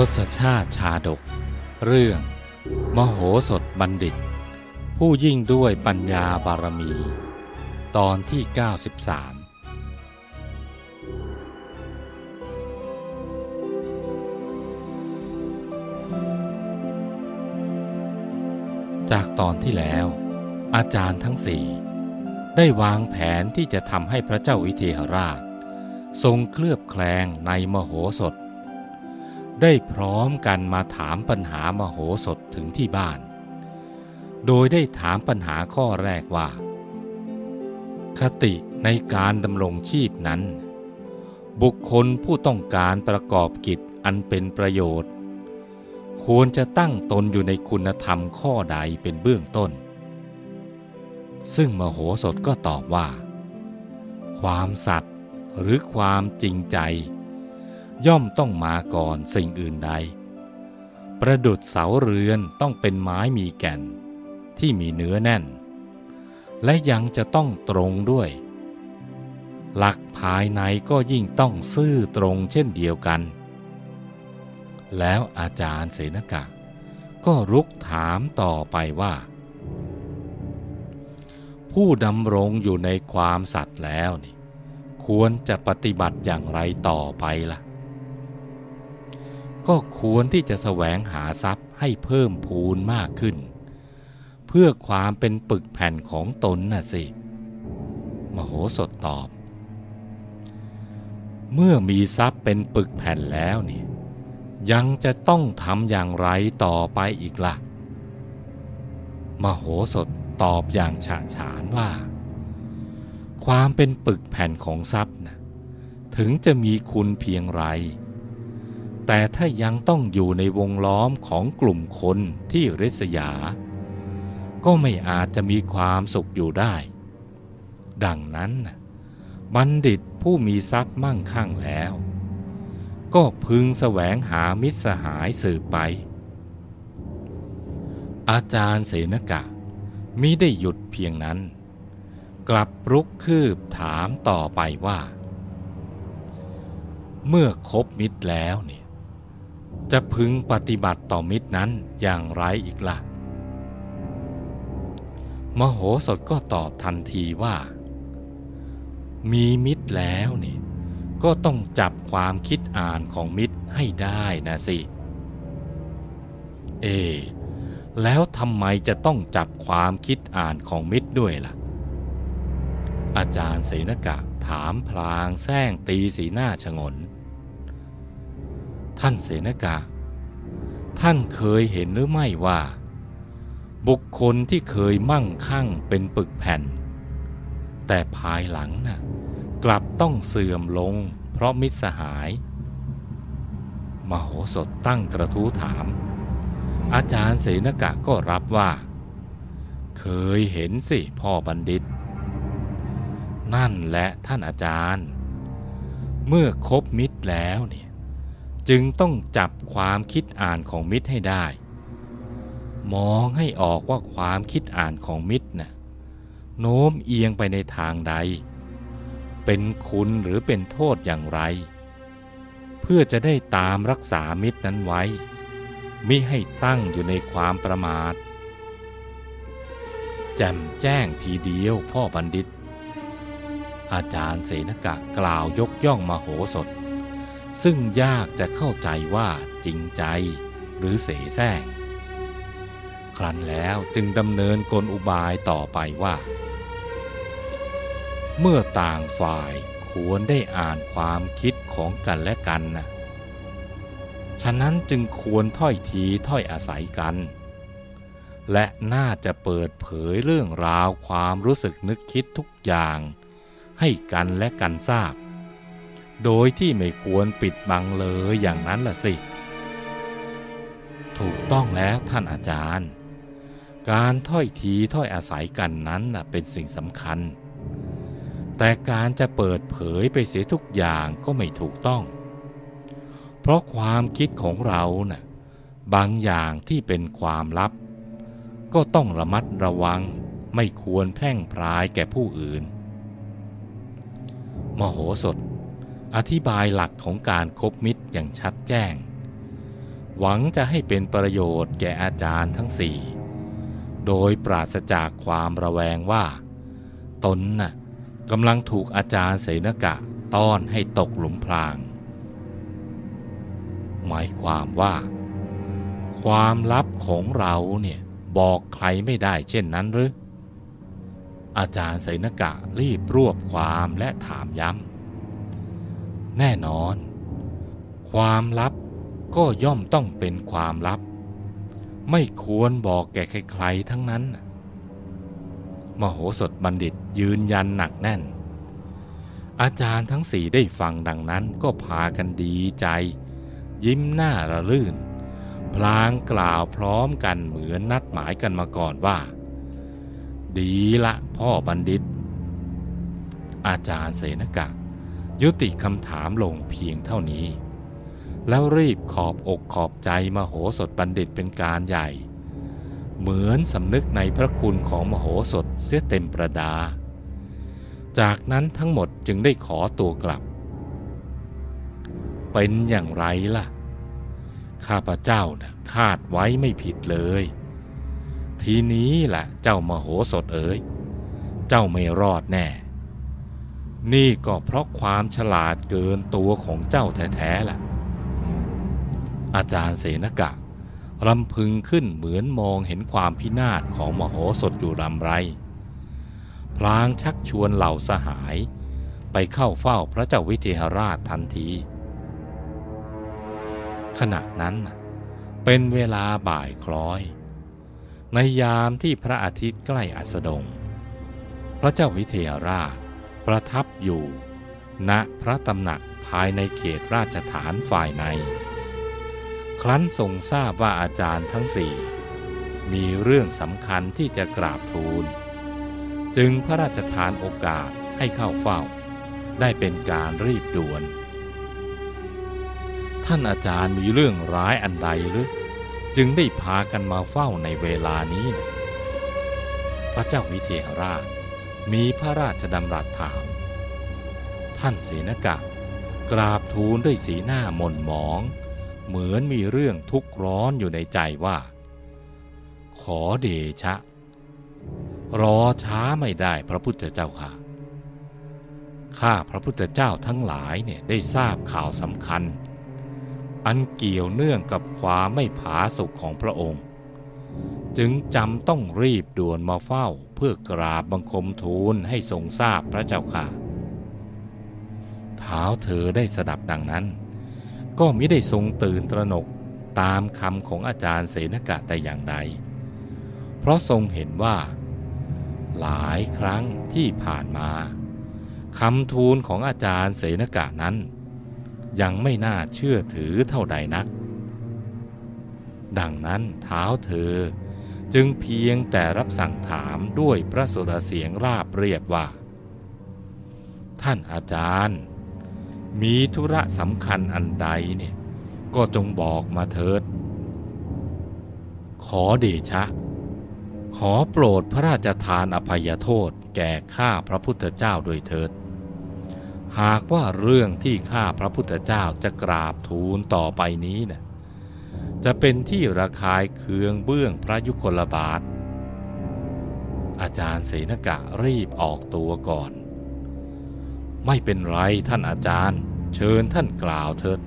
ทศชาติชาดกเรื่องมโหสถบัณฑิตผู้ยิ่งด้วยปัญญาบารมีตอนที่93จากตอนที่แล้วอาจารย์ทั้งสี่ได้วางแผนที่จะทำให้พระเจ้าวิเทหราชทรงเคลือบแคลงในมโหสถได้พร้อมกันมาถามปัญหามโหสถถึงที่บ้านโดยได้ถามปัญหาข้อแรกว่าคติในการดำรงชีพนั้นบุคคลผู้ต้องการประกอบกิจอันเป็นประโยชน์ควรจะตั้งตนอยู่ในคุณธรรมข้อใดเป็นเบื้องต้นซึ่งมโหสถก็ตอบว่าความสัตย์หรือความจริงใจย่อมต้องมาก่อนสิ่งอื่นใดประดุจเสาเรือนต้องเป็นไม้มีแก่นที่มีเนื้อแน่นและยังจะต้องตรงด้วยหลักภายในก็ยิ่งต้องซื่อตรงเช่นเดียวกันแล้วอาจารย์เสนกะก็รุกถามต่อไปว่าผู้ดำรงอยู่ในความสัตย์แล้วนี่ควรจะปฏิบัติอย่างไรต่อไปล่ะก็ควรที่จะแสวงหาทรัพย์ให้เพิ่มพูนมากขึ้นเพื่อความเป็นปึกแผ่นของตนน่ะสิมโหสถตอบเมื่อมีทรัพย์เป็นปึกแผ่นแล้วนี่ยังจะต้องทำอย่างไรต่อไปอีกล่ะมโหสถตอบอย่างฉะฉานว่าความเป็นปึกแผ่นของทรัพย์นะถึงจะมีคุณเพียงไรแต่ถ้ายังต้องอยู่ในวงล้อมของกลุ่มคนที่ริษยาก็ไม่อาจจะมีความสุขอยู่ได้ดังนั้นบัณฑิตผู้มีทรัพย์มั่งคั่งแล้วก็พึงแสวงหามิตรสหายสืบไปอาจารย์เสนกะมิได้หยุดเพียงนั้นกลับรุกคืบถามต่อไปว่าเมื่อคบมิตรแล้วเนี่ยจะพึงปฏิบัติต่อมิตรนั้นอย่างไรอีกล่ะมโหสถก็ตอบทันทีว่ามีมิตรแล้วเนี่ยก็ต้องจับความคิดอ่านของมิตรให้ได้นะสิแล้วทำไมจะต้องจับความคิดอ่านของมิตรด้วยล่ะอาจารย์เสนกะถามพลางแซงตีสีหน้าฉงนท่านเสนกะท่านเคยเห็นหรือไม่ว่าบุคคลที่เคยมั่งคั่งเป็นปึกแผ่นแต่ภายหลังน่ะกลับต้องเสื่อมลงเพราะมิตรสหายมโหสถตั้งกระทู้ถามอาจารย์เสนกะก็รับว่าเคยเห็นสิพ่อบัณฑิตนั่นแหละท่านอาจารย์เมื่อคบมิตรแล้วเนี่ยจึงต้องจับความคิดอ่านของมิตรให้ได้มองให้ออกว่าความคิดอ่านของมิตรน่ะโน้มเอียงไปในทางใดเป็นคุณหรือเป็นโทษอย่างไรเพื่อจะได้ตามรักษามิตรนั้นไว้มิให้ตั้งอยู่ในความประมาทแจ่มแจ้งทีเดียวพ่อบัณฑิตอาจารย์เสนกะกล่าวยกย่องมโหสถซึ่งยากจะเข้าใจว่าจริงใจหรือเสแสร้งครั้นแล้วจึงดำเนินกลอุบายต่อไปว่าเมื่อต่างฝ่ายควรได้อ่านความคิดของกันและกันนะฉะนั้นจึงควรถ้อยทีถ้อยอาศัยกันและน่าจะเปิดเผยเรื่องราวความรู้สึกนึกคิดทุกอย่างให้กันและกันทราบโดยที่ไม่ควรปิดบังเลยอย่างนั้นล่ะสิถูกต้องแล้วท่านอาจารย์การถ้อยทีถ้อยอาศัยกันนั้นเป็นสิ่งสำคัญแต่การจะเปิดเผยไปเสียทุกอย่างก็ไม่ถูกต้องเพราะความคิดของเราน่ะบางอย่างที่เป็นความลับก็ต้องระมัดระวังไม่ควรแพร่งพรายแก่ผู้อื่นมโหสถอธิบายหลักของการคบมิตรอย่างชัดแจ้ง หวังจะให้เป็นประโยชน์แก่อาจารย์ทั้งสี่โดยปราศจากความระแวงว่าตนน่ะกำลังถูกอาจารย์เสนกะต้อนให้ตกหลุมพรางหมายความว่าความลับของเราเนี่ยบอกใครไม่ได้เช่นนั้นหรืออาจารย์ไสนกะรีบรวบความและถามย้ำแน่นอนความลับก็ย่อมต้องเป็นความลับไม่ควรบอกแก่ใครๆทั้งนั้นมโหสถบัณฑิตยืนยันหนักแน่นอาจารย์ทั้งสี่ได้ฟังดังนั้นก็พากันดีใจยิ้มหน้าระรื่นพลางกล่าวพร้อมกันเหมือนนัดหมายกันมาก่อนว่าดีละพ่อบัณฑิตอาจารย์เสนกะยุติคำถามลงเพียงเท่านี้แล้วรีบขอบอกขอบใจมโหสถบัณฑิตเป็นการใหญ่เหมือนสำนึกในพระคุณของมโหสถเสียเต็มประดาจากนั้นทั้งหมดจึงได้ขอตัวกลับเป็นอย่างไรล่ะข้าพเจ้านะคาดไว้ไม่ผิดเลยทีนี้ล่ะเจ้ามโหสถเอ๋ยเจ้าไม่รอดแน่นี่ก็เพราะความฉลาดเกินตัวของเจ้าแท้ๆล่ะอาจารย์เสนกะรำพึงขึ้นเหมือนมองเห็นความพินาศของมโหสถอยู่รำไรพลางชักชวนเหล่าสหายไปเข้าเฝ้าพระเจ้าวิเทหราชทันทีขณะนั้นเป็นเวลาบ่ายคล้อยในยามที่พระอาทิตย์ใกล้อัสดงพระเจ้าวิเทหราชประทับอยู่ณพระตำหนักภายในเขตราชฐานฝ่ายในครั้นทรงทราบว่าอาจารย์ทั้งสี่มีเรื่องสำคัญที่จะกราบทูลจึงพระราชทานโอกาสให้เข้าเฝ้าได้เป็นการรีบด่วนท่านอาจารย์มีเรื่องร้ายอันใดหรือจึงได้พากันมาเฝ้าในเวลานี้นะพระเจ้าวิเทหราชมีพระราชดำรัสถามท่านเสนกะกราบทูลด้วยสีหน้าหม่นหมองเหมือนมีเรื่องทุกข์ร้อนอยู่ในใจว่าขอเดชะรอช้าไม่ได้พระพุทธเจ้าค่ะข้าพระพุทธเจ้าทั้งหลายเนี่ยได้ทราบข่าวสำคัญอันเกี่ยวเนื่องกับความไม่ผาสุกของพระองค์จึงจำต้องรีบด่วนมาเฝ้าเพื่อกราบบังคมทูลให้ทรงทราบพระเจ้าค่ะเท้าเธอได้สดับดังนั้นก็มิได้ทรงตื่นตระหนกตามคำของอาจารย์เสนกะแต่อย่างใดเพราะทรงเห็นว่าหลายครั้งที่ผ่านมาคำทูลของอาจารย์เสนกะนั้นยังไม่น่าเชื่อถือเท่าใดนักดังนั้นเท้าเธอจึงเพียงแต่รับสั่งถามด้วยพระสุรเสียงราบเรียบว่าท่านอาจารย์มีธุระสำคัญอันใดเนี่ยก็จงบอกมาเถิดขอเดชะขอโปรดพระราชทานอภัยโทษแก่ข้าพระพุทธเจ้าด้วยเถิดหากว่าเรื่องที่ข้าพระพุทธเจ้าจะกราบทูลต่อไปนี้นะจะเป็นที่ระคายเคืองเบื้องพระยุคลบาทอาจารย์เสนกะรีบออกตัวก่อนไม่เป็นไรท่านอาจารย์เชิญท่านกล่าวเถิด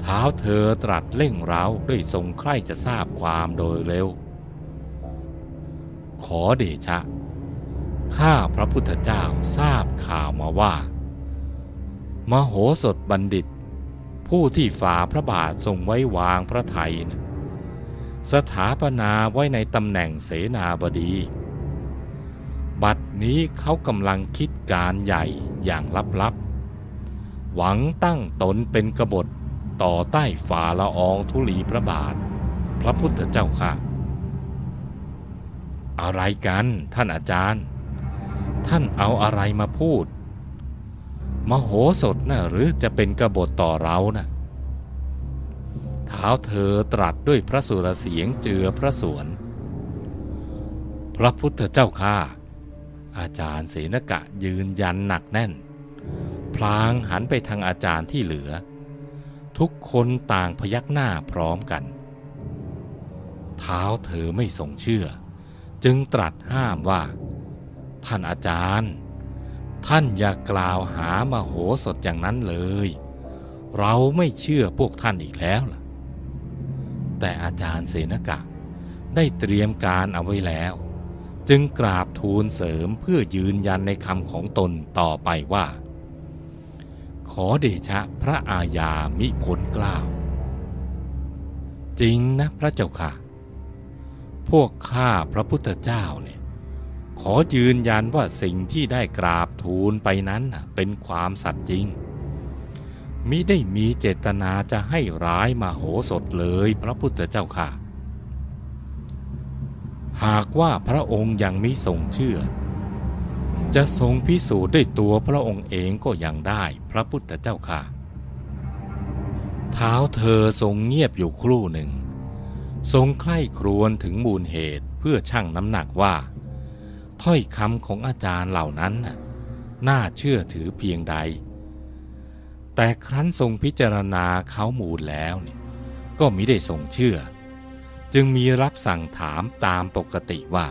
เท้าเธอตรัสเร่งเร้าด้วยทรงใคร่จะทราบความโดยเร็วขอเดชะข้าพระพุทธเจ้าทราบข่าวมาว่ามโหสถบัณฑิตผู้ที่ฝ่าพระบาททรงไว้วางพระทัยนะสถาปนาไว้ในตำแหน่งเสนาบดีบัดนี้เขากำลังคิดการใหญ่อย่างลับๆหวังตั้งตนเป็นกบฏต่อใต้ฝ่าละอองธุลีพระบาทพระพุทธเจ้าค่ะอะไรกันท่านอาจารย์ท่านเอาอะไรมาพูดมโหสถนะหรือจะเป็นกบฏต่อเรานะท้าวเธอตรัสด้วยพระสุรเสียงเจือพระสวนพระพุทธเจ้าข้าอาจารย์เสนกะยืนยันหนักแน่นพลางหันไปทางอาจารย์ที่เหลือ ทุกคนต่างพยักหน้าพร้อมกันเท้าเธอไม่ทรงเชื่อจึงตรัสห้ามว่าท่านอาจารย์ท่านอย่ากล่าวหามโหสถอย่างนั้นเลยเราไม่เชื่อพวกท่านอีกแล้วล่ะแต่อาจารย์เสนกะได้เตรียมการเอาไว้แล้วจึงกราบทูลเสริมเพื่อยืนยันในคำของตนต่อไปว่าขอเดชะพระอาญามิพ้นเกล้าจริงนะพระเจ้าค่ะพวกข้าพระพุทธเจ้าเนี่ยขอยืนยันว่าสิ่งที่ได้กราบทูลไปนั้นเป็นความสัตย์จริงมิได้มีเจตนาจะให้ร้ายมโหสถเลยพระพุทธเจ้าค่ะหากว่าพระองค์ยังมิทรงเชื่อจะทรงพิสูจน์ด้วยตัวพระองค์เองก็ยังได้พระพุทธเจ้าค่ะเท้าเธอทรงเงียบอยู่ครู่หนึ่งทรงใคร่ครวญถึงมูลเหตุเพื่อชั่งน้ำหนักว่าถ้อยคำของอาจารย์เหล่านั้นน่าเชื่อถือเพียงใดแต่ครั้นทรงพิจารณาเขามูลแล้วเนี่ยก็มิได้ทรงเชื่อจึงมีรับสั่งถามตามปกติว่า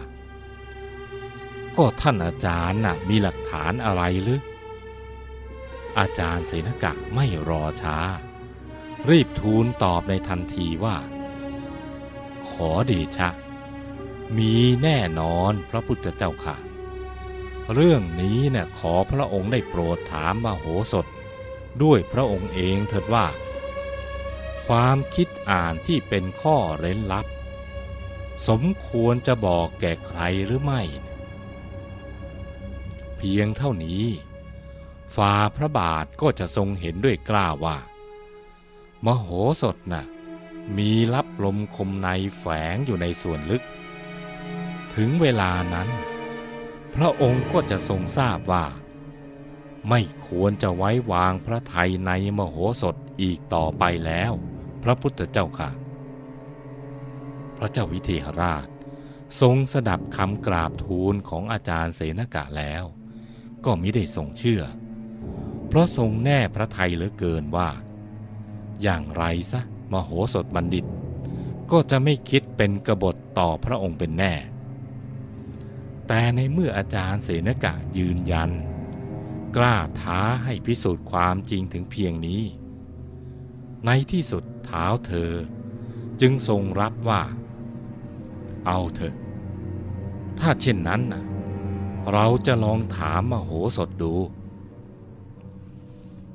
ก็ท่านอาจารย์มีหลักฐานอะไรหรืออาจารย์เสนกะไม่รอช้ารีบทูลตอบในทันทีว่าขอเดชะมีแน่นอนพระพุทธเจ้าค่ะเรื่องนี้ขอพระองค์ได้โปรดถามมโหสถด้วยพระองค์เองเถิดว่าความคิดอ่านที่เป็นข้อเร้นลับสมควรจะบอกแก่ใครหรือไม่เพียงเท่านี้ฝ่าพระบาทก็จะทรงเห็นด้วยกล้าว่ามโหสถมีลับลมคมในแฝงอยู่ในส่วนลึกถึงเวลานั้นพระองค์ก็จะทรงทราบว่าไม่ควรจะไว้วางพระทัยในมโหสถอีกต่อไปแล้วพระพุทธเจ้าค่ะพระเจ้าวิเทหราชทรงสดับคำกราบทูลของอาจารย์เสนกะแล้วก็มิได้ทรงเชื่อเพราะทรงแน่พระทัยเหลือเกินว่าอย่างไรซะมโหสถบัณฑิตก็จะไม่คิดเป็นกบฏต่อพระองค์เป็นแน่แต่ในเมื่ออาจารย์เสนกะยืนยันกล้าท้าให้พิสูจน์ความจริงถึงเพียงนี้ในที่สุดเท้าเธอจึงทรงรับว่าเอาเถอะถ้าเช่นนั้นเราจะลองถามมโหสถดู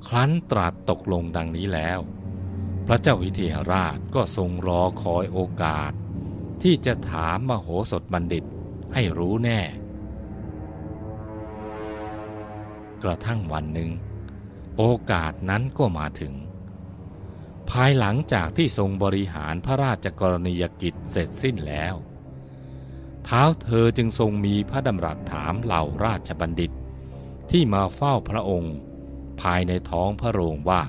ครั้นตรัสตกลงดังนี้แล้วพระเจ้าวิเทหราชก็ทรงรอคอยโอกาสที่จะถามมโหสถบัณฑิตให้รู้แน่กระทั่งวันหนึ่งโอกาสนั้นก็มาถึงภายหลังจากที่ทรงบริหารพระราชกรณียกิจเสร็จสิ้นแล้วท้าวเธอจึงทรงมีพระดำรัสถามเหล่าราชบัณฑิตที่มาเฝ้าพระองค์ภายในท้องพระโรงว่า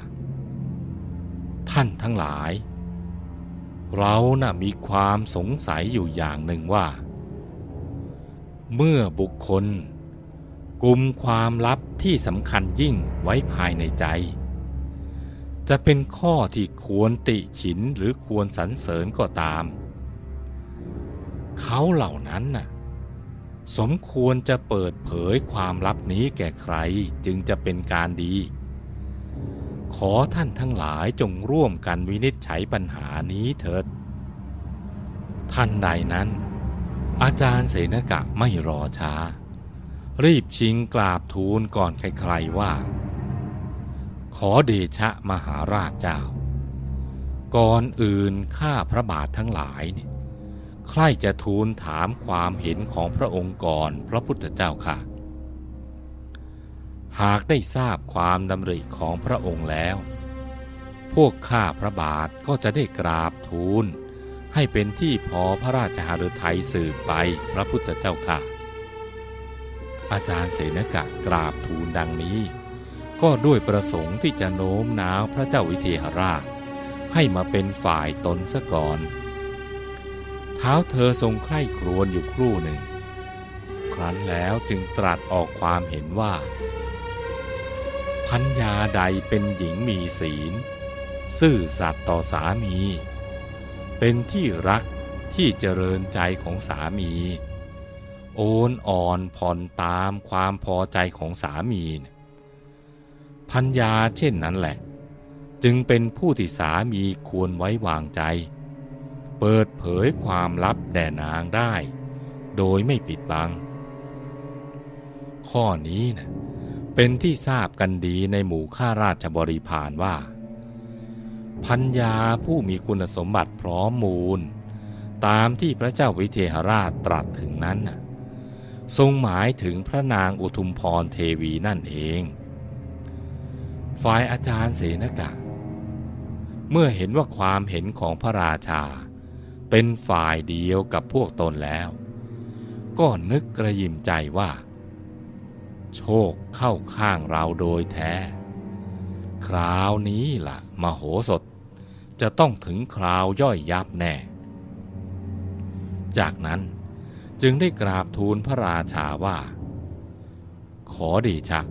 ท่านทั้งหลายเรามีความสงสัยอยู่อย่างหนึ่งว่าเมื่อบุคคลกุมความลับที่สำคัญยิ่งไว้ภายในใจจะเป็นข้อที่ควรติฉินหรือควรสรรเสริญก็ตามเขาเหล่านั้นสมควรจะเปิดเผยความลับนี้แก่ใครจึงจะเป็นการดีขอท่านทั้งหลายจงร่วมกันวินิจฉัยปัญหานี้เถิดท่านใดนั้นอาจารย์เสนกะไม่รอช้ารีบชิงกราบทูลก่อนใครๆว่าขอเดชะมหาราชเจ้าก่อนอื่นข้าพระบาททั้งหลายใครจะทูลถามความเห็นของพระองค์ก่อนพระพุทธเจ้าค่ะหากได้ทราบความดำริของพระองค์แล้วพวกข้าพระบาทก็จะได้กราบทูลให้เป็นที่พอพระราชหฤทัยสืบไปพระพุทธเจ้าค่ะอาจารย์เสนกะกราบทูลดังนี้ก็ด้วยประสงค์ที่จะโน้มน้าวพระเจ้าวิเทหราชให้มาเป็นฝ่ายตนซะก่อนท้าวเธอทรงใคร่ครวญอยู่ครู่หนึ่งครั้นแล้วจึงตรัสออกความเห็นว่าพัญญาใดเป็นหญิงมีศีล ซื่อสัตย์ต่อสามีเป็นที่รักที่เจริญใจของสามีโอนอ่อนผ่อนตามความพอใจของสามีภรรยาเช่นนั้นแหละจึงเป็นผู้ที่สามีควรไว้วางใจเปิดเผยความลับแด่นางได้โดยไม่ปิดบังข้อนี้นะเป็นที่ทราบกันดีในหมู่ข้าราชบริพารว่าภรรยาผู้มีคุณสมบัติพร้อมมูลตามที่พระเจ้าวิเทหราชตรัสถึงนั้นทรงหมายถึงพระนางอุทุมพรเทวีนั่นเองฝ่ายอาจารย์เสนกะเมื่อเห็นว่าความเห็นของพระราชาเป็นฝ่ายเดียวกับพวกตนแล้วก็นึกกระยิมใจว่าโชคเข้าข้างเราโดยแท้คราวนี้ล่ะมโหสถจะต้องถึงคราวย่อยยับแน่จากนั้นจึงได้กราบทูลพระราชาว่าขอเดชะ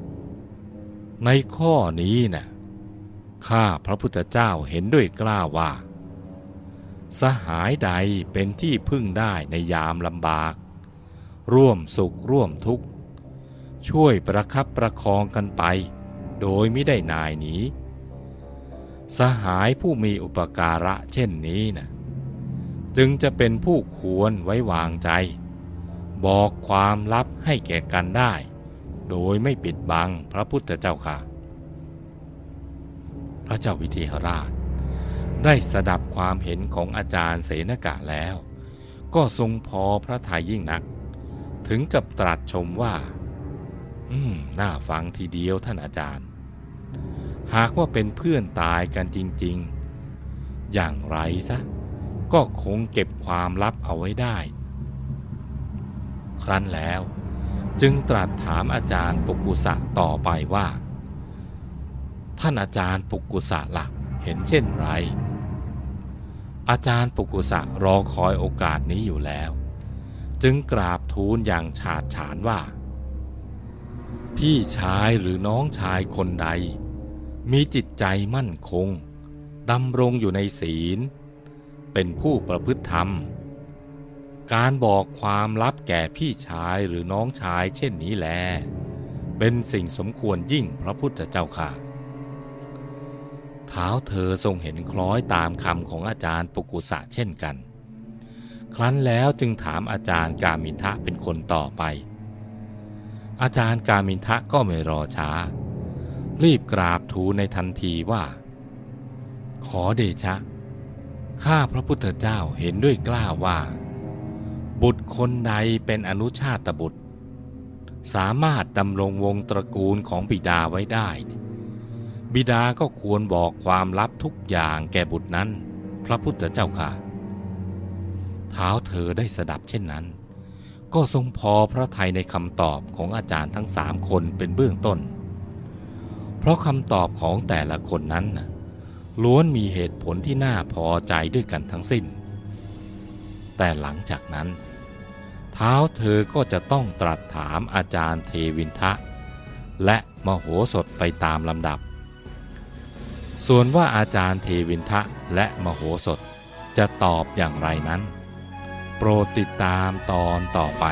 ในข้อนี้น่ะข้าพระพุทธเจ้าเห็นด้วยกล้าว่าสหายใดเป็นที่พึ่งได้ในยามลำบากร่วมสุขร่วมทุกข์ช่วยประคับประคองกันไปโดยไม่ได้นายหนีสหายผู้มีอุปการะเช่นนี้นะจึงจะเป็นผู้ควรไว้วางใจบอกความลับให้แก่กันได้โดยไม่ปิดบังพระพุทธเจ้าค่ะพระเจ้าวิเทหราชได้สดับความเห็นของอาจารย์เสนกะแล้วก็ทรงพอพระทัยยิ่งนักถึงกับตรัสชมว่าน่าฟังทีเดียวท่านอาจารย์หากว่าเป็นเพื่อนตายกันจริงๆอย่างไรซะก็คงเก็บความลับเอาไว้ได้ครั้นแล้วจึงตรัสถามอาจารย์ปุกุสะต่อไปว่าท่านอาจารย์ปุกุสะล่ะเห็นเช่นไรอาจารย์ปุกุสะรอคอยโอกาสนี้อยู่แล้วจึงกราบทูลอย่างฉาดฉานว่าพี่ชายหรือน้องชายคนใดมีจิตใจมั่นคงดำรงอยู่ในศีลเป็นผู้ประพฤติธรรมการบอกความลับแก่พี่ชายหรือน้องชายเช่นนี้แลเป็นสิ่งสมควรยิ่งพระพุทธเจ้าค่ะเท้าเธอทรงเห็นคล้อยตามคำของอาจารย์ปุกุสะเช่นกันครั้นแล้วจึงถามอาจารย์กามินทะเป็นคนต่อไปอาจารย์กามินทะก็ไม่รอช้ารีบกราบทูลในทันทีว่าขอเดชะข้าพระพุทธเจ้าเห็นด้วยกล้าว่าบุตรคนใดเป็นอนุชาตบุตรสามารถดำรงวงตระกูลของบิดาไว้ได้บิดาก็ควรบอกความลับทุกอย่างแก่บุตรนั้นพระพุทธเจ้าค่ะท้าวเธอได้สดับเช่นนั้นก็ทรงพอพระทัยในคำตอบของอาจารย์ทั้ง3คนเป็นเบื้องต้นเพราะคำตอบของแต่ละคนนั้นล้วนมีเหตุผลที่น่าพอใจด้วยกันทั้งสิ้นแต่หลังจากนั้นท้าวเธอก็จะต้องตรัสถามอาจารย์เทวินทะและมโหสถไปตามลำดับส่วนว่าอาจารย์เทวินทะและมโหสถจะตอบอย่างไรนั้นโปรดติดตามตอนต่อไป